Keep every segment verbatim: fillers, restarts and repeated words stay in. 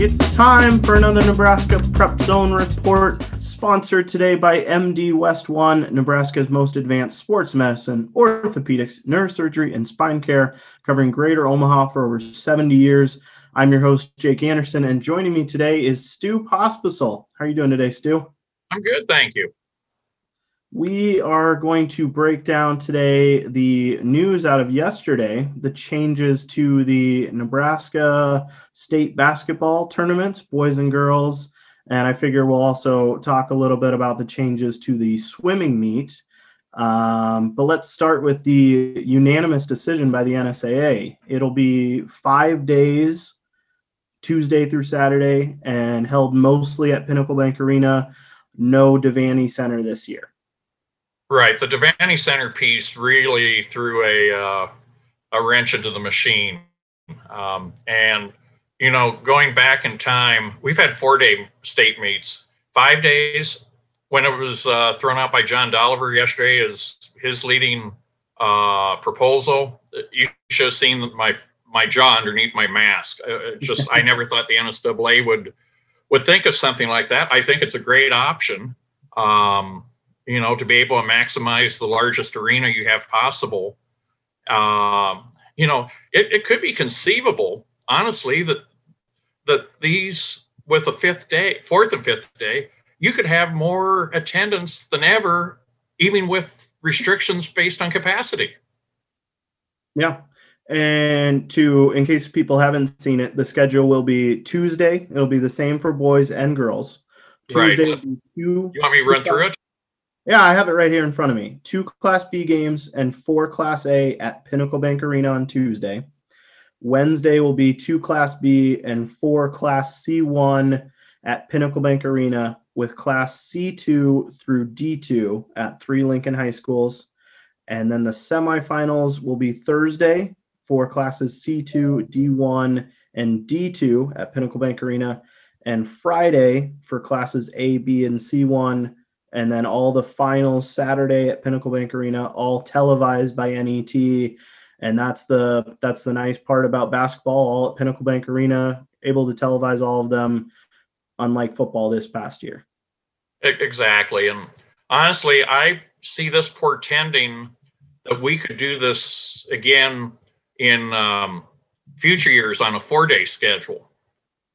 It's time for another Nebraska Prep Zone Report, sponsored today by M D West one, Nebraska's most advanced sports medicine, orthopedics, neurosurgery, and spine care, covering Greater Omaha for over seventy years. I'm your host, Jake Anderson, and joining me today is Stu Pospisil. How are you doing today, Stu? I'm good, thank you. We are going to break down today the news out of yesterday, the changes to the Nebraska state basketball tournaments, boys and girls, and I figure we'll also talk a little bit about the changes to the swimming meet. Um, but let's start with the unanimous decision by the N S A A. It'll be five days, Tuesday through Saturday, and held mostly at Pinnacle Bank Arena, no Devaney Center this year. Right. The Devaney Center piece really threw a uh, a wrench into the machine. Um, and, you know, going back in time, we've had four-day state meets. Five days, when it was uh, thrown out by John Dolliver yesterday as his leading uh, proposal, you should have seen my my jaw underneath my mask. It just I never thought the N S A A would, would think of something like that. I think it's a great option. Um you know, to be able to maximize the largest arena you have possible. Um, you know, it, it could be conceivable, honestly, that that these, with the fifth day, fourth and fifth day, you could have more attendance than ever, even with restrictions based on capacity. Yeah. And to, in case people haven't seen it, the schedule will be Tuesday. It'll be the same for boys and girls. Tuesday. Right. Two, you want me to run through it? Yeah, I have it right here in front of me. Two Class B games and four Class A at Pinnacle Bank Arena on Tuesday. Wednesday will be two Class B and four Class C one at Pinnacle Bank Arena, with Class C two through D two at three Lincoln High Schools. And then the semifinals will be Thursday for Classes C two, D one, and D two at Pinnacle Bank Arena, and Friday for Classes A, B, and C one. And then all the finals Saturday at Pinnacle Bank Arena, all televised by N E T. And that's the that's the nice part about basketball, all at Pinnacle Bank Arena, able to televise all of them, unlike football this past year. Exactly. And honestly, I see this portending that we could do this again in um, future years on a four-day schedule,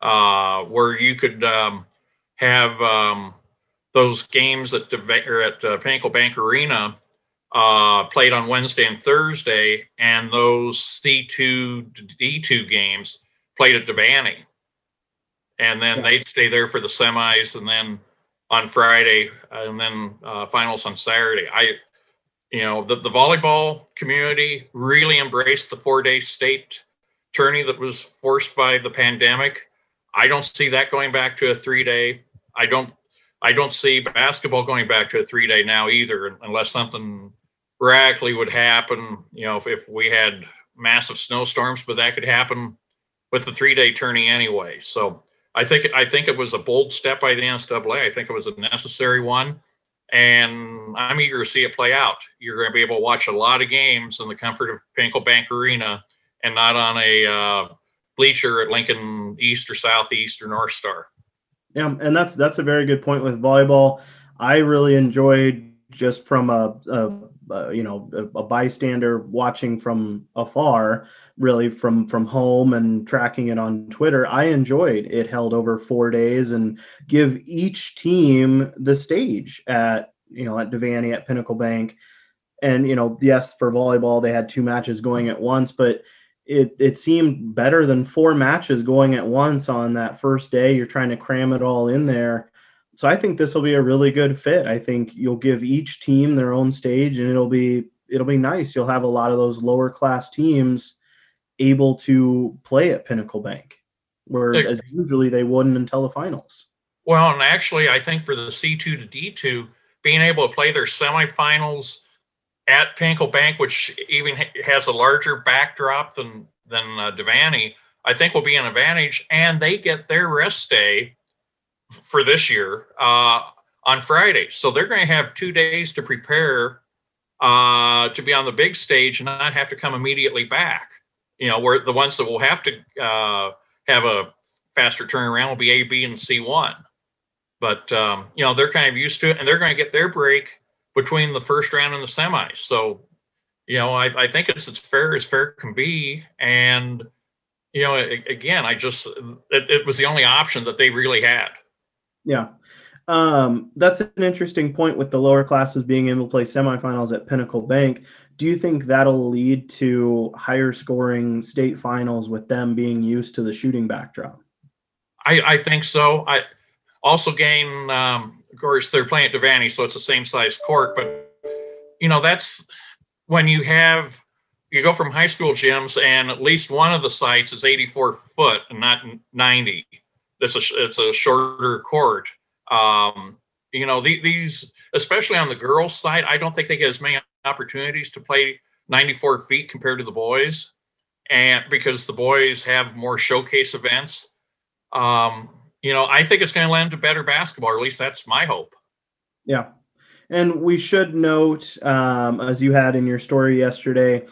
uh, where you could um, have um, – those games at at uh, Pinnacle Bank Arena uh, played on Wednesday and Thursday, and those C two D two games played at Devaney, and then yeah. They'd stay there for the semis, and then on Friday, and then uh, finals on Saturday. I, you know, the, the volleyball community really embraced the four-day state tourney that was forced by the pandemic. I don't see that going back to a three-day. I don't. I don't see basketball going back to a three-day now either, unless something radically would happen, you know, if, if we had massive snowstorms, but that could happen with the three-day tourney anyway. So I think I think it was a bold step by the N C double A. I think it was a necessary one, and I'm eager to see it play out. You're going to be able to watch a lot of games in the comfort of Pinnacle Bank Arena and not on a uh, bleacher at Lincoln East or Southeast or North Star. Yeah, and that's that's a very good point with volleyball. I really enjoyed, just from a, a, a you know a, a bystander watching from afar, really from from home and tracking it on Twitter. I enjoyed it held over four days and give each team the stage at you know at Devaney, at Pinnacle Bank, and you know yes for volleyball they had two matches going at once, but It it seemed better than four matches going at once on that first day. You're trying to cram it all in there. So I think this will be a really good fit. I think you'll give each team their own stage, and it'll be it'll be nice. You'll have a lot of those lower class teams able to play at Pinnacle Bank, whereas usually they wouldn't until the finals. Well, and actually I think for the C two to D two, being able to play their semifinals at Pinnacle Bank, which even has a larger backdrop than than uh, Devaney, I think will be an advantage, and they get their rest day for this year uh, on Friday. So they're going to have two days to prepare uh, to be on the big stage and not have to come immediately back. You know, where the ones that will have to uh, have a faster turnaround will be A, B, and C one. But, um, you know, they're kind of used to it, and they're going to get their break between the first round and the semis. So, you know, I, I think it's as fair as fair can be. And, you know, it, again, I just it, it was the only option that they really had. Yeah. Um, that's an interesting point with the lower classes being able to play semifinals at Pinnacle Bank. Do you think that'll lead to higher scoring state finals with them being used to the shooting backdrop? I, I think so. I also gain, um, of course, they're playing at Devaney, so it's the same size court. But, you know, that's when you have, you go from high school gyms and at least one of the sites is eighty-four foot and not ninety. This is, it's a shorter court. Um, you know, the, these, especially on the girls' side, I don't think they get as many opportunities to play ninety-four feet compared to the boys, and because the boys have more showcase events. Um, you know, I think it's going to lend to better basketball, or at least that's my hope. Yeah. And we should note, um, as you had in your story yesterday,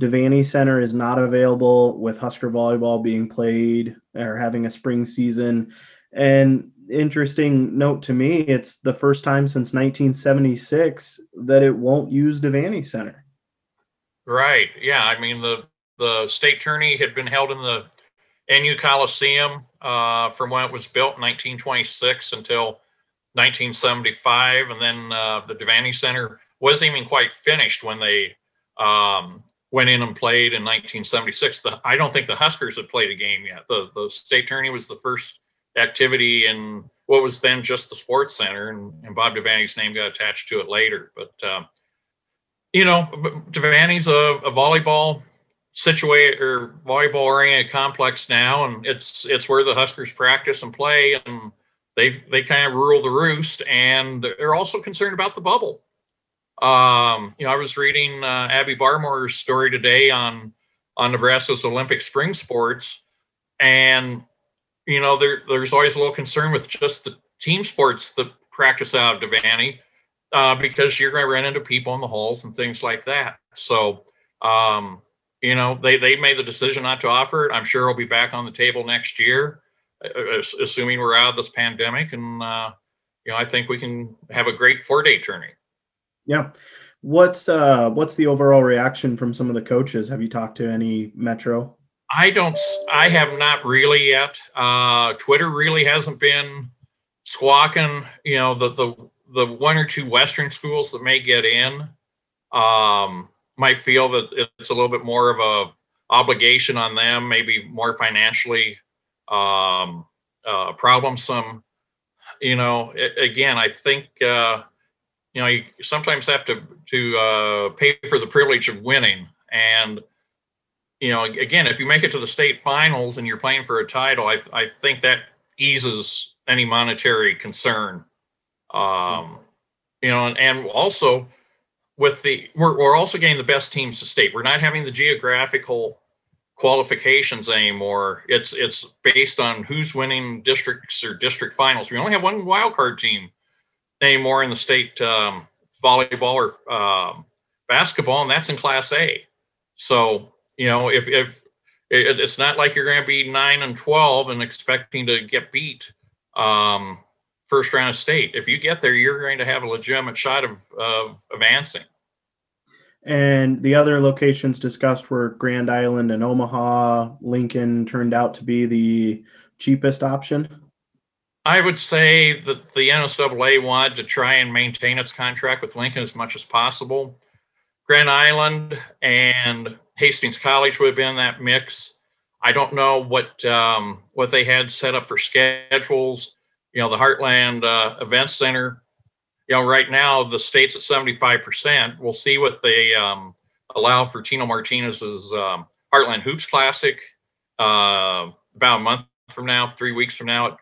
Devaney Center is not available with Husker volleyball being played or having a spring season. And interesting note to me, it's the first time since nineteen seventy-six that it won't use Devaney Center. Right. Yeah. I mean, the, the state tourney had been held in the N U Coliseum uh, from when it was built in nineteen twenty-six until nineteen seventy-five. And then uh, the Devaney Center wasn't even quite finished when they um, went in and played in nineteen seventy-six. The, I don't think the Huskers had played a game yet. The, the state tourney was the first activity in what was then just the sports center, and, and Bob Devaney's name got attached to it later. But, um, you know, Devaney's a, a volleyball situated or volleyball oriented complex now, and it's, it's where the Huskers practice and play, and they, they kind of rule the roost, and they're also concerned about the bubble. Um, you know, I was reading, uh, Abby Barmore's story today on, on Nebraska's Olympic spring sports, and, you know, there, there's always a little concern with just the team sports that practice out of Devaney uh, because you're going to run into people in the halls and things like that. So, um, you know, they, they made the decision not to offer it. I'm sure it'll be back on the table next year, assuming we're out of this pandemic. And, uh, you know, I think we can have a great four-day tourney. Yeah. What's, uh, what's the overall reaction from some of the coaches? Have you talked to any Metro? I don't, I have not really yet. Uh, Twitter really hasn't been squawking, you know, the, the, the one or two Western schools that may get in um, might feel that it's a little bit more of a obligation on them, maybe more financially um, uh, problemsome. You know, it, again, I think, uh, you know, you sometimes have to, to uh, pay for the privilege of winning. And, you know, again, if you make it to the state finals and you're playing for a title, I, I think that eases any monetary concern. Um, you know, and, and also with the, we're, we're also getting the best teams to state. We're not having the geographical qualifications anymore. It's, it's based on who's winning districts or district finals. We only have one wild card team anymore in the state um, volleyball or um, basketball, and that's in Class A. So, you know, if, if it's not like you're going to be nine and twelve and expecting to get beat um, first round of state. If you get there, you're going to have a legitimate shot of, of advancing. And the other locations discussed were Grand Island and Omaha. Lincoln turned out to be the cheapest option. I would say that the N S A A wanted to try and maintain its contract with Lincoln as much as possible. Grand Island and Hastings College would have been in that mix. I don't know what um, what they had set up for schedules. You know, the Heartland uh, Events Center, you know, right now the state's at seventy-five percent. We'll see what they um, allow for Tino Martinez's um, Heartland Hoops Classic uh, about a month from now, three weeks from now at,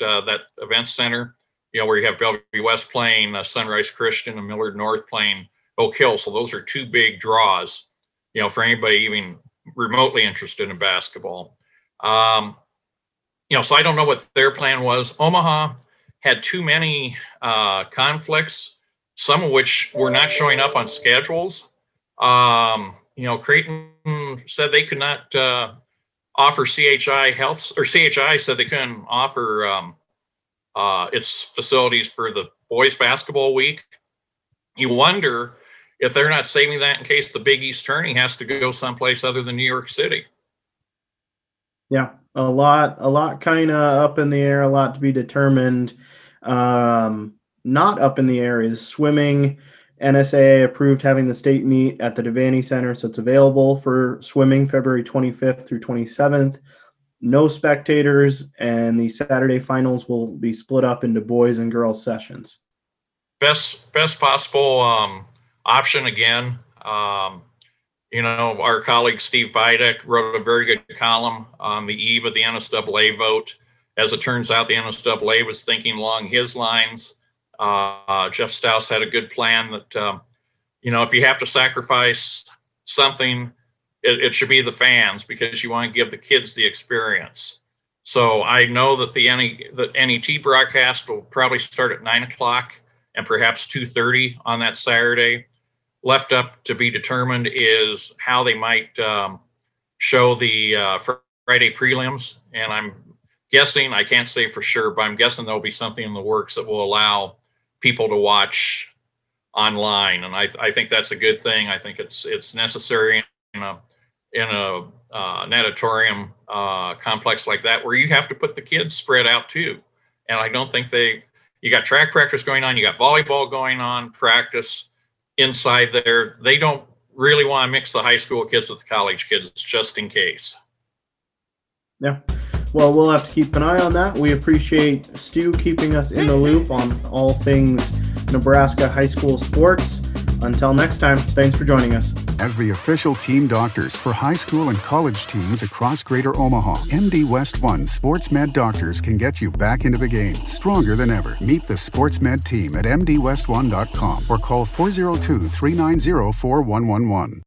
at uh, that events center, you know, where you have Bellevue West playing uh, Sunrise Christian and Millard North playing Oak Hill. So those are two big draws, you know, for anybody even remotely interested in basketball. Um, you know, so I don't know what their plan was. Omaha had too many uh, conflicts, some of which were not showing up on schedules. Um, you know, Creighton said they could not uh, offer C H I health, or C H I said they couldn't offer um, uh, its facilities for the boys basketball week. You wonder if they're not saving that in case the Big East tourney has to go someplace other than New York City. Yeah, a lot, a lot kind of up in the air, a lot to be determined. Um, not up in the air is swimming. N S A A approved having the state meet at the Devaney Center, so it's available for swimming February twenty-fifth through twenty-seventh. No spectators, and the Saturday finals will be split up into boys and girls sessions. Best best possible um, option again. Um, you know, our colleague Steve Bidek wrote a very good column on the eve of the N S A A vote. As it turns out, the N S A A was thinking along his lines. Uh, Jeff Staus had a good plan that, um, you know, if you have to sacrifice something, it, it should be the fans, because you want to give the kids the experience. So I know that the N E T broadcast will probably start at nine o'clock and perhaps two thirty on that Saturday. Left up to be determined is how they might um, show the uh, Friday prelims. And I'm guessing, I can't say for sure, but I'm guessing there'll be something in the works that will allow people to watch online, and I, I think that's a good thing. I think it's it's necessary in a in a uh, an auditorium uh, complex like that, where you have to put the kids spread out too. And I don't think they you got track practice going on, you got volleyball going on, practice inside there. They don't really want to mix the high school kids with the college kids, just in case. Yeah. Well, we'll have to keep an eye on that. We appreciate Stu keeping us in the loop on all things Nebraska high school sports. Until next time, thanks for joining us. As the official team doctors for high school and college teams across Greater Omaha, M D West one Sports Med Doctors can get you back into the game stronger than ever. Meet the Sports Med team at M D West one dot com or call four oh two, three nine oh, four one one one.